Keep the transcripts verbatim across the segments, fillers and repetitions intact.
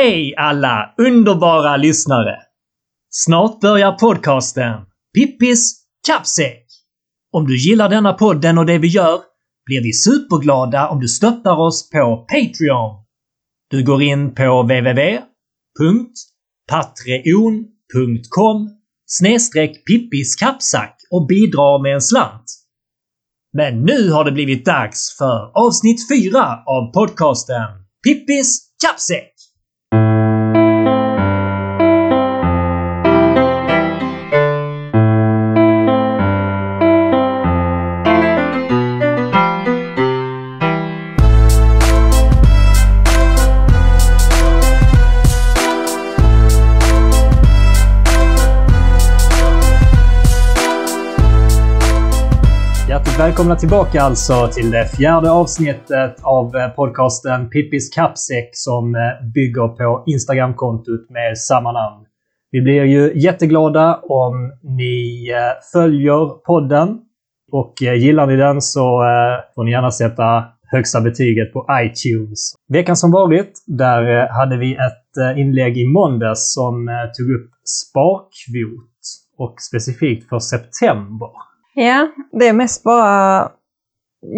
Hej alla underbara lyssnare! Snart börjar podcasten Pippis kapsäck. Om du gillar denna podden och det vi gör blir vi superglada om du stöttar oss på Patreon. Du går in på w w w punkt patreon punkt com snedstreck pippiskapsäck och bidrar med en slant. Men nu har det blivit dags för avsnitt fyra av podcasten Pippis kapsäck. Välkomna tillbaka alltså till det fjärde avsnittet av podcasten Pippis kapsäck som bygger på Instagramkontot med samma namn. Vi blir ju jätteglada om ni följer podden, och gillar ni den så får ni gärna sätta högsta betyget på iTunes. Veckan som varit, där hade vi ett inlägg i måndags som tog upp sparkvot och specifikt för september. Ja, det är mest bara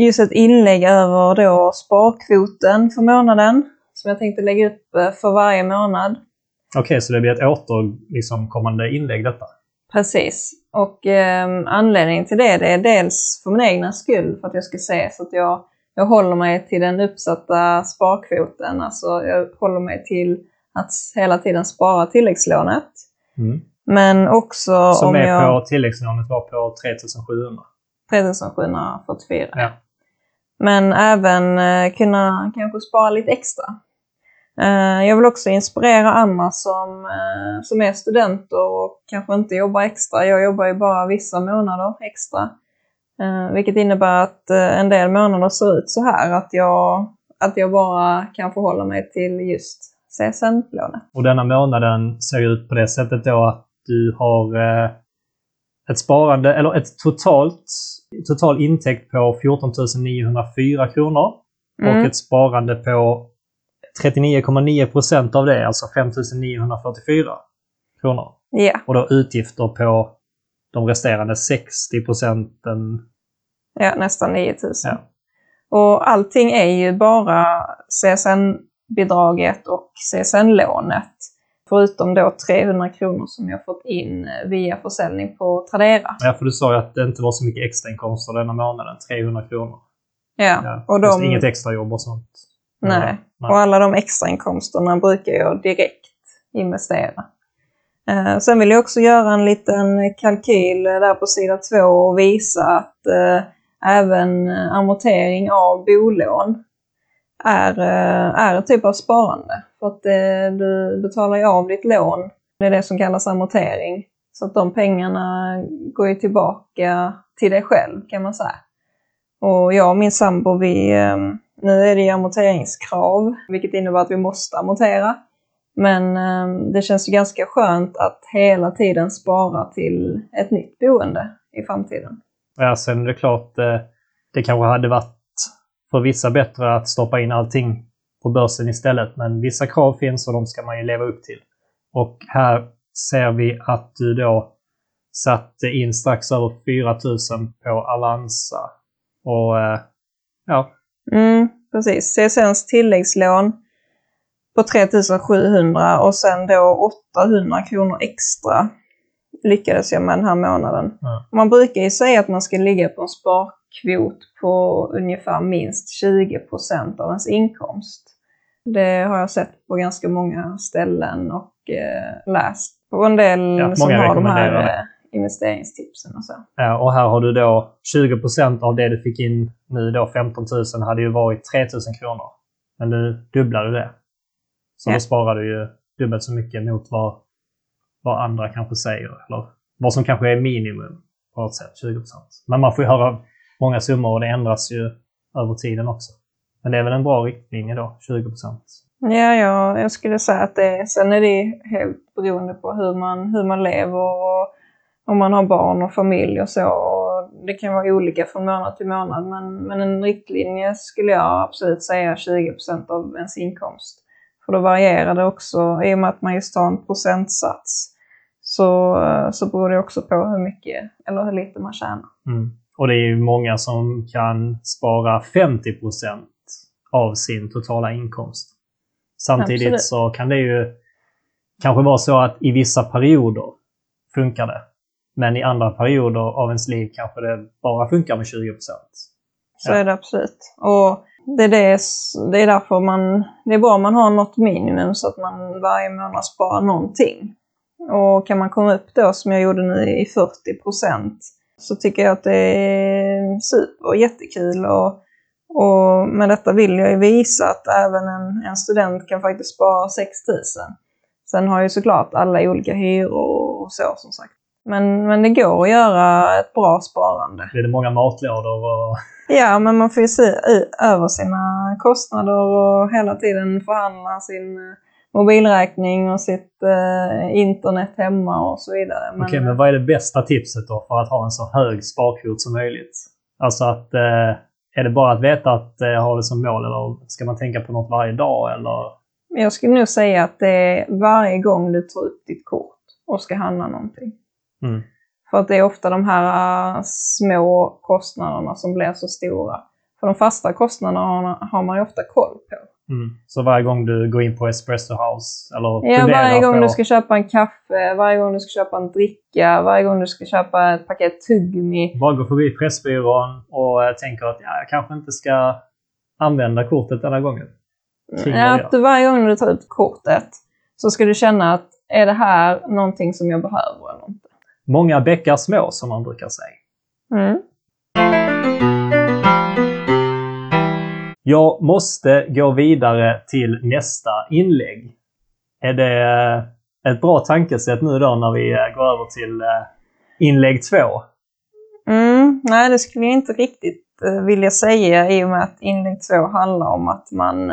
just ett inlägg över då sparkvoten för månaden som jag tänkte lägga upp för varje månad. Okej, okay, så det blir ett åter, liksom, kommande inlägg detta? Precis, och eh, anledningen till det, det är dels för min egna skull, för att jag ska se så att jag, jag håller mig till den uppsatta sparkvoten. Alltså jag håller mig till att hela tiden spara tilläggslånet. Mm. Men också som om är jag... på tilläggslånet var på tre tusen sjuhundra. tre tusen sjuhundrafyrtiofyra. Ja. Men även eh, kunna kanske spara lite extra. Eh, jag vill också inspirera andra som, eh, som är studenter och kanske inte jobbar extra. Jag jobbar ju bara vissa månader extra. Eh, vilket innebär att eh, en del månader ser ut så här. Att jag, att jag bara kan förhålla mig till just C S N-lånet. Och denna månaden ser ut på det sättet då att du har eh, ett sparande, eller ett totalt total intäkt på fjorton tusen niohundrafyra kronor mm. och ett sparande på trettionio komma nio procent av det, alltså fem tusen niohundrafyrtiofyra kronor. Yeah. Och då utgifter på de resterande sextio procenten. Ja, nästan nio tusen. Ja. Och allting är ju bara C S N bidraget och C S N-lånet. Förutom då trehundra kronor som jag fått in via försäljning på Tradera. Ja, för du sa ju att det inte var så mycket extra inkomster denna månaden. trehundra kronor. Ja. ja och de... inget extra jobb och sånt. Nej. Ja, nej. Och alla de extra inkomsterna brukar jag direkt investera. Eh, sen vill jag också göra en liten kalkyl där på sida två och visa att eh, även amortering av bolån Är, är ett typ av sparande. För att eh, du betalar ju av ditt lån. Det är det som kallas amortering. Så att de pengarna går ju tillbaka till dig själv, kan man säga. Och jag och min sambo, vi, eh, nu är det ju amorteringskrav. Vilket innebär att vi måste amortera. Men eh, det känns ju ganska skönt att hela tiden spara till ett nytt boende i framtiden. Ja, sen är det klart, eh, det kanske hade varit för vissa bättre att stoppa in allting på börsen istället. Men vissa krav finns och de ska man ju leva upp till. Och här ser vi att du då satte in strax över fyra tusen på Alansa. Och ja. Mm, precis. C S N:s tilläggslån på tre tusen sjuhundra och sen då åttahundra kronor extra lyckades jag med den här månaden. Mm. Man brukar ju säga att man ska ligga på en spark kvot på ungefär minst tjugo procent av ens inkomst. Det har jag sett på ganska många ställen och eh, läst på en del ja, som har de här eh, investeringstipsen. Och, så. Ja, och här har du då tjugo procent av det du fick in nu då, femton tusen, hade ju varit tre tusen kronor. Men nu dubblar du det. Så ja. Då sparar du ju dubbelt så mycket mot vad, vad andra kanske säger. Eller vad som kanske är minimum på ett sätt, tjugo procent. Men man får ju höra många summor och det ändras ju över tiden också. Men det är väl en bra riktlinje då, tjugo procent. Ja, ja, jag skulle säga att det, sen är det helt beroende på hur man, hur man lever och om man har barn och familj och så. Och det kan vara olika från månad till månad. Men, men en riktlinje skulle jag absolut säga tjugo procent av ens inkomst. Och då varierar det också, i och med att man just har en procentsats, så, så beror det också på hur mycket eller hur lite man tjänar. Mm. Och det är ju många som kan spara femtio procent av sin totala inkomst. Samtidigt Absolut. Så kan det ju kanske vara så att i vissa perioder funkar det. Men i andra perioder av ens liv kanske det bara funkar med tjugo procent. Så ja. Är det absolut. Och det är, det, det är därför man, det är bra om man har något minimum så att man varje månad sparar någonting. Och kan man komma upp då som jag gjorde nu i fyrtio procent, så tycker jag att det är super och jättekul. Och, och med detta vill jag ju visa att även en, en student kan faktiskt spara sex tusen. Sen har ju såklart alla olika hyror och så, som sagt. Men, men det går att göra ett bra sparande. Det är det många matlådor och... Ja, men man får ju se över sina kostnader och hela tiden förhandla sin mobilräkning och sitt eh, internet hemma och så vidare. Men... Okej, men vad är det bästa tipset då för att ha en så hög sparkvot som möjligt? Alltså att, eh, är det bara att veta att eh, ha det som mål, eller ska man tänka på något varje dag? Eller? Jag skulle nog säga att det är varje gång du tar upp ditt kort och ska handla någonting. Mm. För att det är ofta de här små kostnaderna som blir så stora. För de fasta kostnaderna har man ju ofta koll på. Mm. Så varje gång du går in på Espresso House eller ja, varje gång på... du ska köpa en kaffe, varje gång du ska köpa en dricka, varje gång du ska köpa ett paket tuggummi. Bara gå förbi Pressbyrån och tänker att ja, jag kanske inte ska använda kortet den här gången. Ja, att varje gång du tar ut kortet så ska du känna att är det här någonting som jag behöver eller inte. Många bäckar små, som man brukar säga. Mm. Jag måste gå vidare till nästa inlägg. Är det ett bra tankesätt nu då när vi går över till inlägg två? Mm, nej, det skulle jag inte riktigt vilja säga, i och med att inlägg två handlar om att man...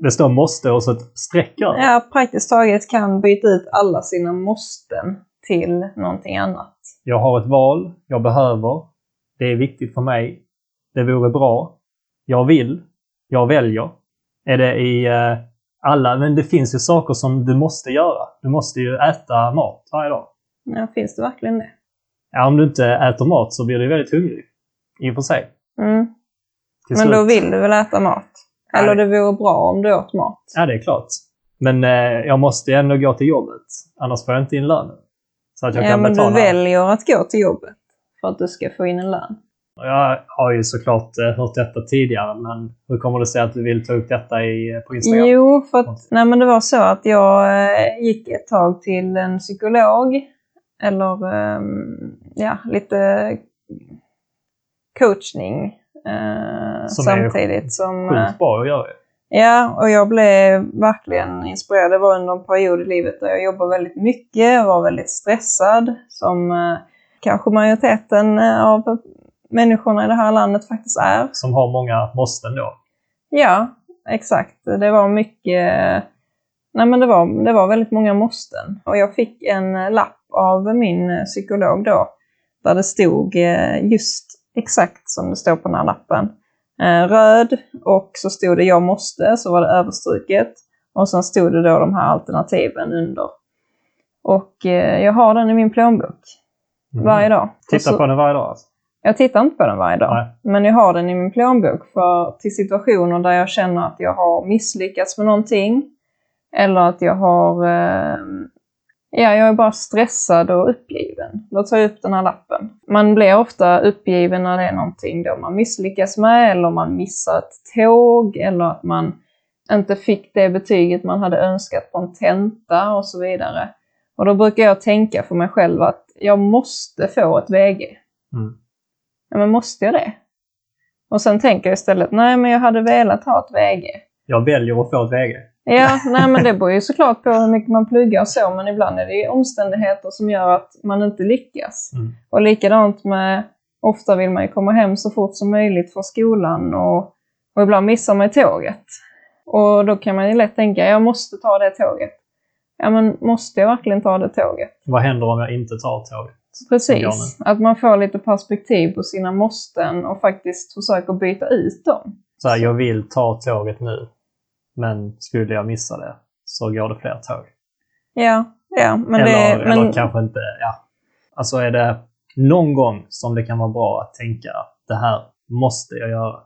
Det står måste och så ett streck. Ja, praktiskt taget kan byta ut alla sina måsten till någonting annat. Jag har ett val, jag behöver, det är viktigt för mig, det vore bra, jag vill, jag väljer. Är det i eh, alla, men det finns ju saker som du måste göra. Du måste ju äta mat varje dag. Ja, finns det verkligen det? Ja, om du inte äter mat så blir du väldigt hungrig, i och för sig. Mm. Men då vill du väl äta mat? Eller Nej. Det vore bra om du åt mat? Ja, det är klart. Men eh, jag måste ändå gå till jobbet, annars får jag inte in lönen. Så att jag ja, kan men betala. Du väljer att gå till jobbet för att du ska få in en lön. Jag har ju såklart hört detta tidigare, men hur kommer det sig att du vill ta upp detta i, på Instagram? Jo, för att, nej, men det var så att jag gick ett tag till en psykolog, eller ja, lite coachning eh, som samtidigt. Är som är sjukt bra att göra. Ja, och jag blev verkligen inspirerad. Det var under en period i livet där jag jobbade väldigt mycket och var väldigt stressad. Som eh, kanske majoriteten av människorna i det här landet faktiskt är. Som har många måsten då. Ja, exakt. Det var mycket... Nej, men det var, det var väldigt många måsten. Och jag fick en lapp av min psykolog då. Där det stod just exakt som det står på den här lappen. Röd, och så stod det jag måste, så var det överstruket, och sen stod det då de här alternativen under, och eh, jag har den i min plånbok mm. varje dag. Tittar så, på den varje dag alltså. Jag tittar inte på den varje dag. Nej. Men jag har den i min plånbok för, till situationer där jag känner att jag har misslyckats med någonting, eller att jag har eh, ja, jag är bara stressad och uppgiven. Då tar jag upp den här lappen. Man blir ofta uppgiven när det är någonting då man misslyckas med, eller man missar ett tåg, eller att man inte fick det betyget man hade önskat på en tenta och så vidare. Och då brukar jag tänka för mig själv att jag måste få ett V G. Mm. Ja, men måste jag det? Och sen tänker jag istället, nej, men jag hade velat ha ett V G. Jag väljer att få ett V G. Ja, nej, men det beror ju såklart på hur mycket man pluggar och så, men ibland är det omständigheter som gör att man inte lyckas. Mm. Och likadant med, ofta vill man ju komma hem så fort som möjligt från skolan, och, och ibland missar man tåget. Och då kan man ju lätt tänka, jag måste ta det tåget. Ja, men måste jag verkligen ta det tåget? Vad händer om jag inte tar tåget? Precis, att man får lite perspektiv på sina måsten och faktiskt försöker byta ut dem. Så här, jag vill ta tåget nu. Men skulle jag missa det så går det fler tåg. Ja, ja. Men eller, det, eller men... kanske inte, ja. Alltså är det någon gång som det kan vara bra att tänka att det här måste jag göra.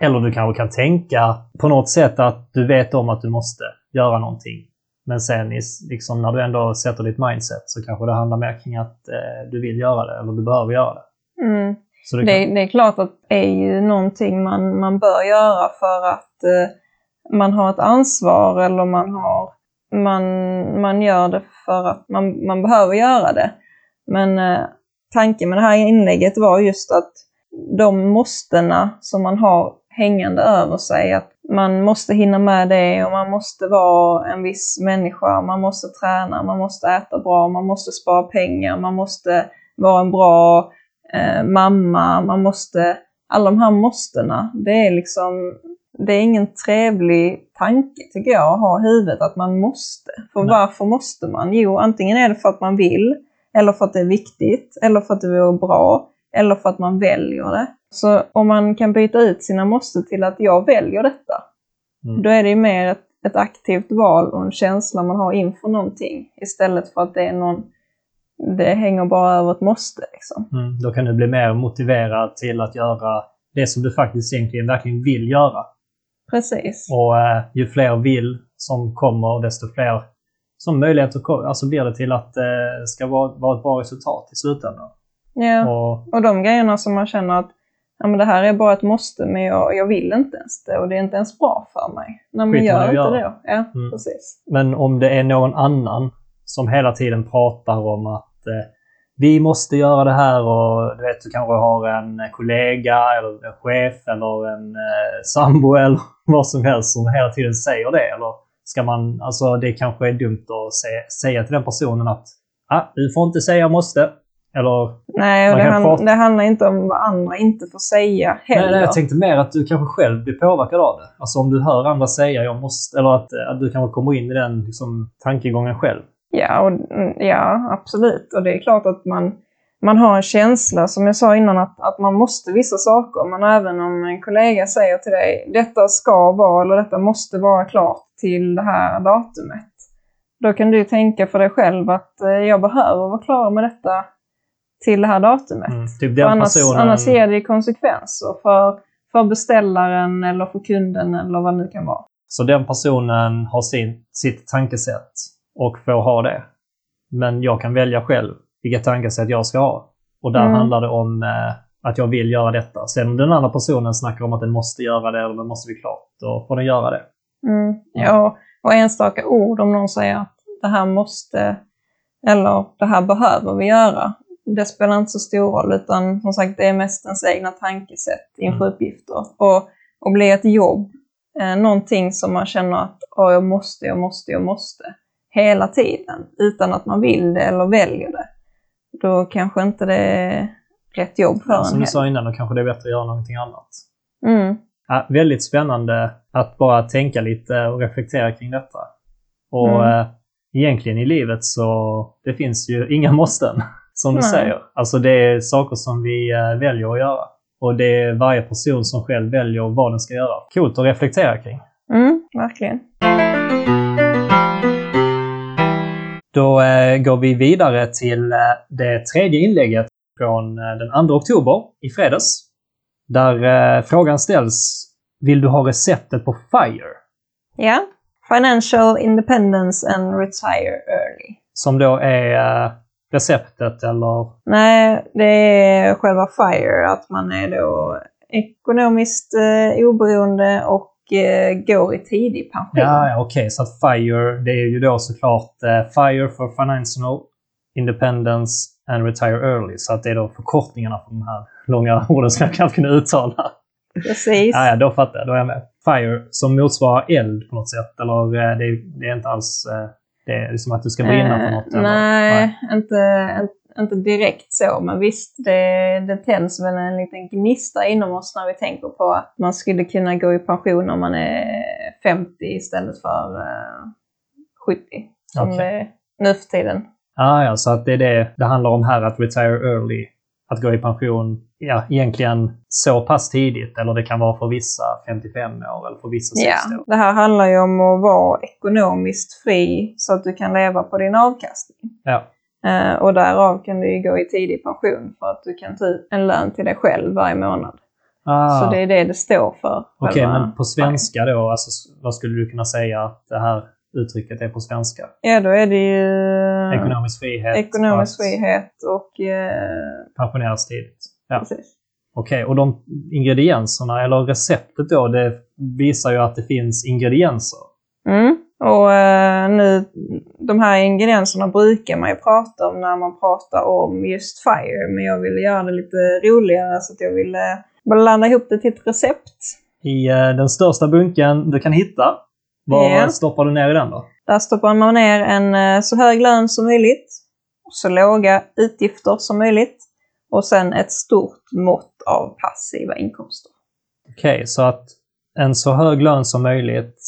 Eller du kanske kan tänka på något sätt att du vet om att du måste göra någonting. Men sen liksom, när du ändå sätter ditt mindset så kanske det handlar mer kring att eh, du vill göra det eller du behöver göra det. Mm. Så det, det, kan... det är klart att det är ju någonting man, man bör göra för att eh, man har ett ansvar eller man, har, man, man gör det för att man, man behöver göra det. Men eh, tanken med det här inlägget var just att de måstena som man har hängande över sig, att man måste hinna med det och man måste vara en viss människa, man måste träna, man måste äta bra, man måste spara pengar, man måste vara en bra eh, mamma, man måste, alla de här måstena, det är liksom, det är ingen trevlig tanke tycker jag att ha i huvudet att man måste, för mm. varför måste man? Jo, antingen är det för att man vill, eller för att det är viktigt, eller för att det vore bra, eller för att man väljer det. Så om man kan byta ut sina måste till att jag väljer detta. Mm. Då är det ju mer ett, ett aktivt val och en känsla man har inför någonting. Istället för att det är någon, det hänger bara över ett måste. Liksom. Mm. Då kan du bli mer motiverad till att göra det som du faktiskt egentligen verkligen vill göra. Precis. Och eh, ju fler vill som kommer, desto fler som möjlighet att komma. Alltså blir det till att det eh, ska vara, vara ett bra resultat i slutändan. Ja, och, och de grejerna som man känner att ja, men det här är bara ett måste, men jag, jag vill inte ens det och det är inte ens bra för mig. När man gör inte gör. det. Ja, mm. precis. Men om det är någon annan som hela tiden pratar om att eh, vi måste göra det här och du vet, du kanske har en kollega eller en chef eller en eh, sambo eller vad som helst som hela tiden säger det. Eller ska man, alltså det kanske är dumt att se, säga till den personen att ah, du får inte säga måste. Eller, nej, det, hand, prata... det handlar inte om vad andra inte får säga heller. Nej, nej, jag tänkte mer att du kanske själv blir påverkad av det. Alltså om du hör andra säga jag måste, eller att, att du kanske kommer in i den liksom, tankegången själv. Ja, och, ja, absolut. Och det är klart att man, man har en känsla, som jag sa innan, att, att man måste vissa saker. Men även om en kollega säger till dig, detta ska vara eller detta måste vara klart till det här datumet. Då kan du tänka för dig själv att jag behöver vara klar med detta till det här datumet. Mm, typ den annars, personen... annars är det konsekvenser för, för beställaren eller för kunden eller vad det nu kan vara. Så den personen har sin, sitt tankesätt och får ha det. Men jag kan välja själv vilket tankesätt jag ska ha. Och där mm. handlar det om eh, att jag vill göra detta. Sen om den andra personen snackar om att den måste göra det eller den måste bli klart, då får den göra det. Mm. Ja, och enstaka ord om någon säger att det här måste eller det här behöver vi göra. Det spelar inte så stor roll, utan som sagt det är mest ens egna tankesätt inför mm. uppgifter. Och, och bli ett jobb, eh, någonting som man känner att oh, jag måste, jag måste, jag måste hela tiden utan att man vill det eller väljer det. Då kanske inte det är rätt jobb för ja, en som du sa innan, då kanske det är bättre att göra någonting annat. Mm. Ja, väldigt spännande att bara tänka lite och reflektera kring detta. Och mm. eh, egentligen i livet så det finns ju inga måsten. Som du Nej. säger. Alltså det är saker som vi äh, väljer att göra. Och det är varje person som själv väljer vad den ska göra. Coolt att reflektera kring. Mm, verkligen. Då äh, går vi vidare till äh, det tredje inlägget från äh, den andra oktober i fredags. Där äh, frågan ställs, vill du ha receptet på FIRE? Ja, yeah. Financial Independence and Retire Early. Som då är... Äh, receptet eller? Nej, det är själva FIRE. Att man är då ekonomiskt eh, oberoende och eh, går i tidig pension. Ja, okej. Okay. Så att FIRE, det är ju då såklart eh, FIRE for Financial Independence and Retire Early. Så att det är då förkortningarna på de här långa orden som jag knappt kunde uttala. Precis. Ja, då fattar jag. Då är jag med. FIRE som motsvarar eld på något sätt. Eller eh, det, är, det är inte alls... Eh, Det är som att du ska brinna för något? Eller? Nej, nej. Inte, inte direkt så. Men visst, det, det tänds väl en liten gnista inom oss när vi tänker på att man skulle kunna gå i pension om man är femtio istället för uh, sjuttio. Som okay. det är nu för tiden. Ah, ja, så att det är det det handlar om här, att retire early. att gå i pension, ja, egentligen så pass tidigt, eller det kan vara för vissa femtiofem år eller för vissa sextio ja, år. Det här handlar ju om att vara ekonomiskt fri så att du kan leva på din avkastning. Ja. Eh, och därav kan du ju gå i tidig pension för att du kan ta ut en lön till dig själv varje månad. Ah. Så det är det det står för. Okej, okay, men på svenska då, alltså, vad skulle du kunna säga att det här uttrycket är på svenska? Ja, då är det ju ekonomisk frihet, ekonomisk frihet och eh... pensionärs tidigt. Ja. Precis. Okej, och de ingredienserna, eller receptet då, det visar ju att det finns ingredienser. Mm, och eh, nu, de här ingredienserna brukar man ju prata om när man pratar om just FIRE, men jag ville göra det lite roligare så att jag ville blanda ihop det till ett recept. I eh, den största bunken du kan hitta, vad yeah. stoppar du ner i den då? Där stoppar man ner en eh, så hög lön som möjligt, så låga utgifter som möjligt, och sen ett stort mått av passiva inkomster. Okej, okay, så att en så hög lön som möjligt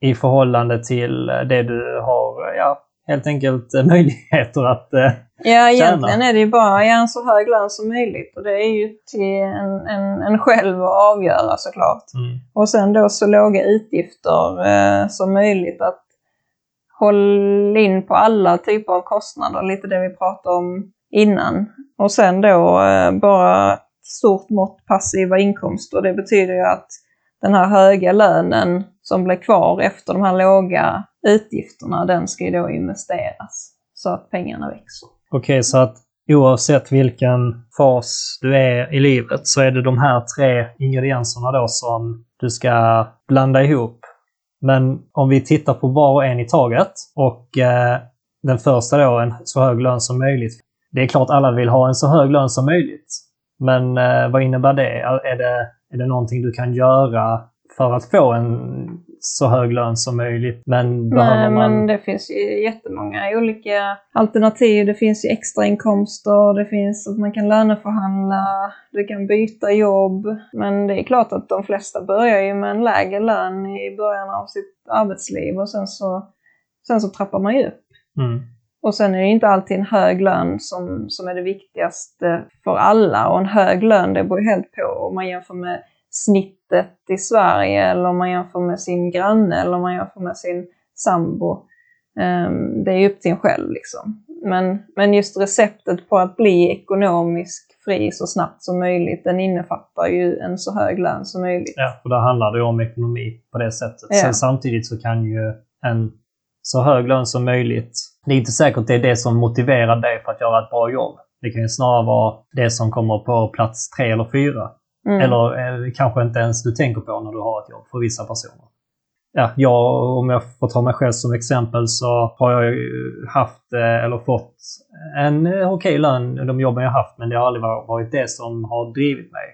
i förhållande till det du har, ja, helt enkelt möjligheter att eh, ja, egentligen tjäna. Är det ju bara ja, en så hög lön som möjligt. Och det är ju till en, en, en själv att avgöra såklart. Mm. Och sen då så låga utgifter eh, som möjligt, att hålla in på alla typer av kostnader, lite det vi pratade om innan. Och sen då eh, bara stort mått passiva inkomster. Det betyder ju att den här höga lönen som blir kvar efter de här låga utgifterna, den ska ju då investeras så att pengarna växer. Okej, okay, så att oavsett vilken fas du är i livet så är det de här tre ingredienserna då som du ska blanda ihop. Men om vi tittar på var och en i taget, och eh, den första då, en så hög lön som möjligt. Det är klart alla vill ha en så hög lön som möjligt. Men eh, vad innebär det? Är det, är det någonting du kan göra för att få en så hög lön som möjligt? Men Nej, man... men det finns ju jättemånga olika alternativ. Det finns ju extra inkomster, det finns att man kan löneförhandla, du kan byta jobb. Men det är klart att de flesta börjar ju med en lägre lön i början av sitt arbetsliv, och sen så, sen så trappar man ju upp. Mm. Och sen är det inte alltid en hög lön som, som är det viktigaste för alla. Och en hög lön, det beror helt på om man jämför med snittet i Sverige, eller om man jämför med sin granne, eller om man jämför med sin sambo. Det är upp till en själv liksom. Men, men just receptet på att bli ekonomisk fri så snabbt som möjligt, den innefattar ju en så hög lön som möjligt. Ja, och där handlar det om ekonomi på det sättet. Ja. Sen samtidigt så kan ju en så hög lön som möjligt, det är inte säkert det är det som motiverar dig för att göra ett bra jobb. Det kan ju snarare vara det som kommer på plats tre eller fyra. Mm. Eller, eller kanske inte ens du tänker på när du har ett jobb för vissa personer. Ja, jag, om jag får ta mig själv som exempel, så har jag haft eller fått en okej okay lön de jobben jag haft, men det har aldrig varit det som har drivit mig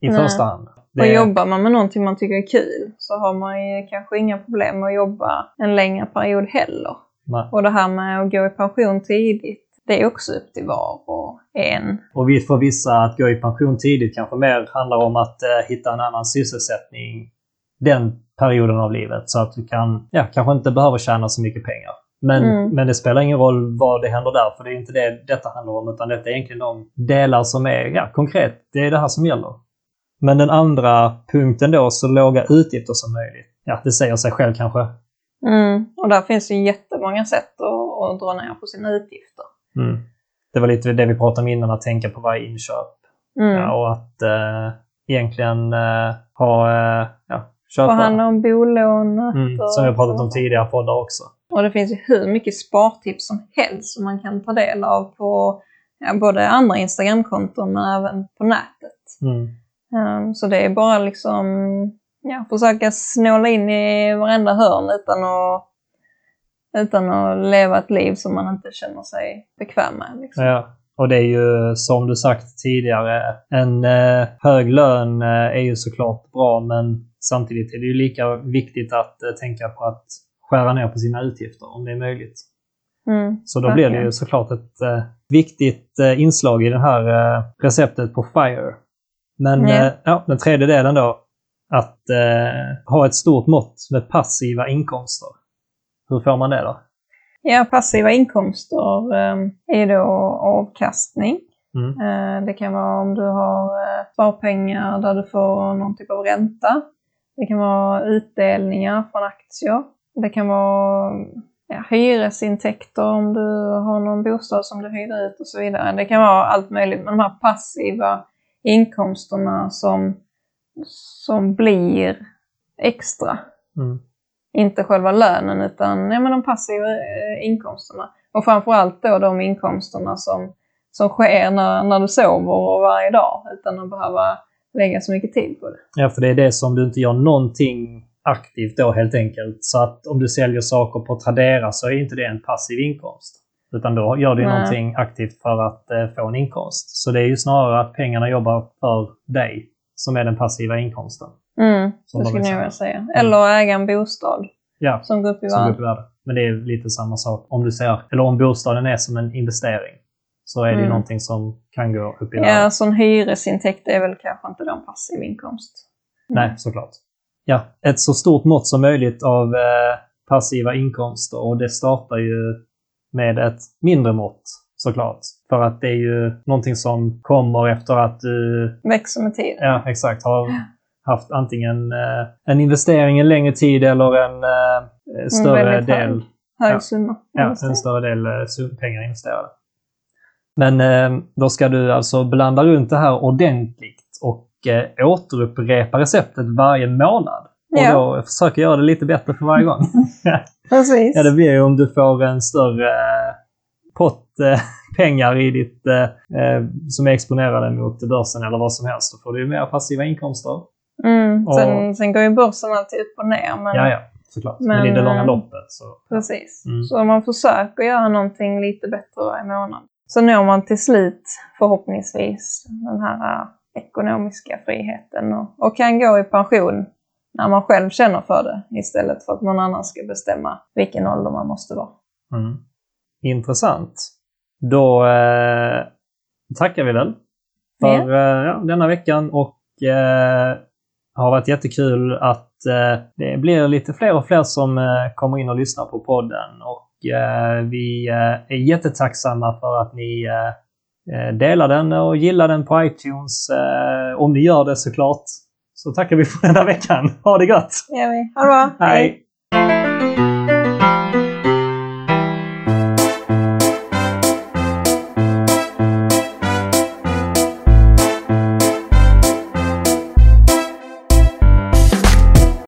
i Nej. första hand. Det... Och jobbar man med någonting man tycker är kul så har man ju kanske inga problem att jobba en längre period heller. Nej. Och det här med att gå i pension tidigt, det är också upp till var och en. Och för vissa att gå i pension tidigt kanske mer handlar om att eh, hitta en annan sysselsättning den perioden av livet. Så att du kan, ja, kanske inte behöver tjäna så mycket pengar. Men, mm. men det spelar ingen roll vad det händer där, för det är inte det detta handlar om, utan detta är egentligen de delar som är ja, konkret. Det är det här som gäller. Men den andra punkten då, så låga utgifter som möjligt. Ja, det säger sig själv kanske. Mm. Och där finns ju jättemånga sätt att, att dra ner på sina utgifter. Mm. Det var lite det vi pratade om innan, att tänka på varje inköp. Mm. Ja, och att eh, egentligen eh, ha eh, ja, köpa. Och handla om bolånet. Mm. Som vi har pratat om tidigare poddar också. Och det finns ju hur mycket spartips som helst som man kan ta del av på ja, både andra Instagram-konton men även på nätet. Mm. Um, så det är bara liksom ja, försöka snåla in i varenda hörn utan att Utan att leva ett liv som man inte känner sig bekväm med. Liksom. Ja. Och det är ju, som du sagt tidigare, en eh, hög lön eh, är ju såklart bra, men samtidigt är det ju lika viktigt att eh, tänka på att skära ner på sina utgifter om det är möjligt. Mm, Så då verkligen. blir det ju såklart ett eh, viktigt eh, inslag i det här eh, receptet på FIRE. Men mm. eh, ja, den tredje delen då, att eh, ha ett stort mått med passiva inkomster. Hur får man det då? Ja, passiva inkomster eh, är då avkastning Mm. Det kan vara om du har sparpengar där du får någon typ av ränta. Det kan vara utdelningar från aktier. Det kan vara ja, hyresintäkter om du har någon bostad som du hyr ut och så vidare. Det kan vara allt möjligt. Men de här passiva inkomsterna som, som blir extra. Mm. Inte själva lönen utan ja, men de passiva inkomsterna. Och framförallt då de inkomsterna som som sker när, när du sover och varje dag utan att behöva lägga så mycket tid på det. Ja, för det är det som du inte gör någonting aktivt då helt enkelt. Så att om du säljer saker på Tradera så är inte det en passiv inkomst. Utan då gör du Nej. någonting aktivt för att eh, få en inkomst. Så det är ju snarare att pengarna jobbar för dig som är den passiva inkomsten. Mm, det skulle jag vilja säga. Eller äga en bostad ja, som går upp i värde. Men det är lite samma sak om du ser, eller om bostaden är som en investering. Så är det ju mm. någonting som kan gå upp i världen. Ja, sån hyresintäkt är väl kanske inte en passiv inkomst. Mm. Nej, såklart. Ja, ett så stort mått som möjligt av eh, passiva inkomster. Och det startar ju med ett mindre mått, såklart. För att det är ju någonting som kommer efter att du... växer med tid. Ja, exakt. Har haft antingen eh, en investering en längre tid eller en eh, större en del... Hög, hög summa. Ja, ja, en större del eh, pengar investerade. Men eh, då ska du alltså blanda runt det här ordentligt och eh, återupprepa receptet varje månad. Ja. Och då försöker göra det lite bättre för varje gång. Precis. Ja, det blir ju om du får en större eh, pott eh, pengar i ditt, eh, som är exponerade mot börsen eller vad som helst. Då får du mer passiva inkomster. Mm, och, sen, sen går ju börsen alltid upp och ner. Men... Ja, ja. Såklart. Men, men i det långa loppet. Så, precis. Mm. Så man försöker göra någonting lite bättre varje månad. Så når man till slut förhoppningsvis den här ekonomiska friheten och, och kan gå i pension när man själv känner för det istället för att någon annan ska bestämma vilken ålder man måste vara. Mm. Intressant. Då eh, tackar vi väl för ja. Eh, ja, denna veckan och eh, har varit jättekul att eh, det blir lite fler och fler som eh, kommer in och lyssnar på podden och vi är jättetacksamma för att ni delar den och gillar den på iTunes. Om ni gör det såklart så tackar vi för den här veckan. Ha det gott! Ja, ha det bra! Hej!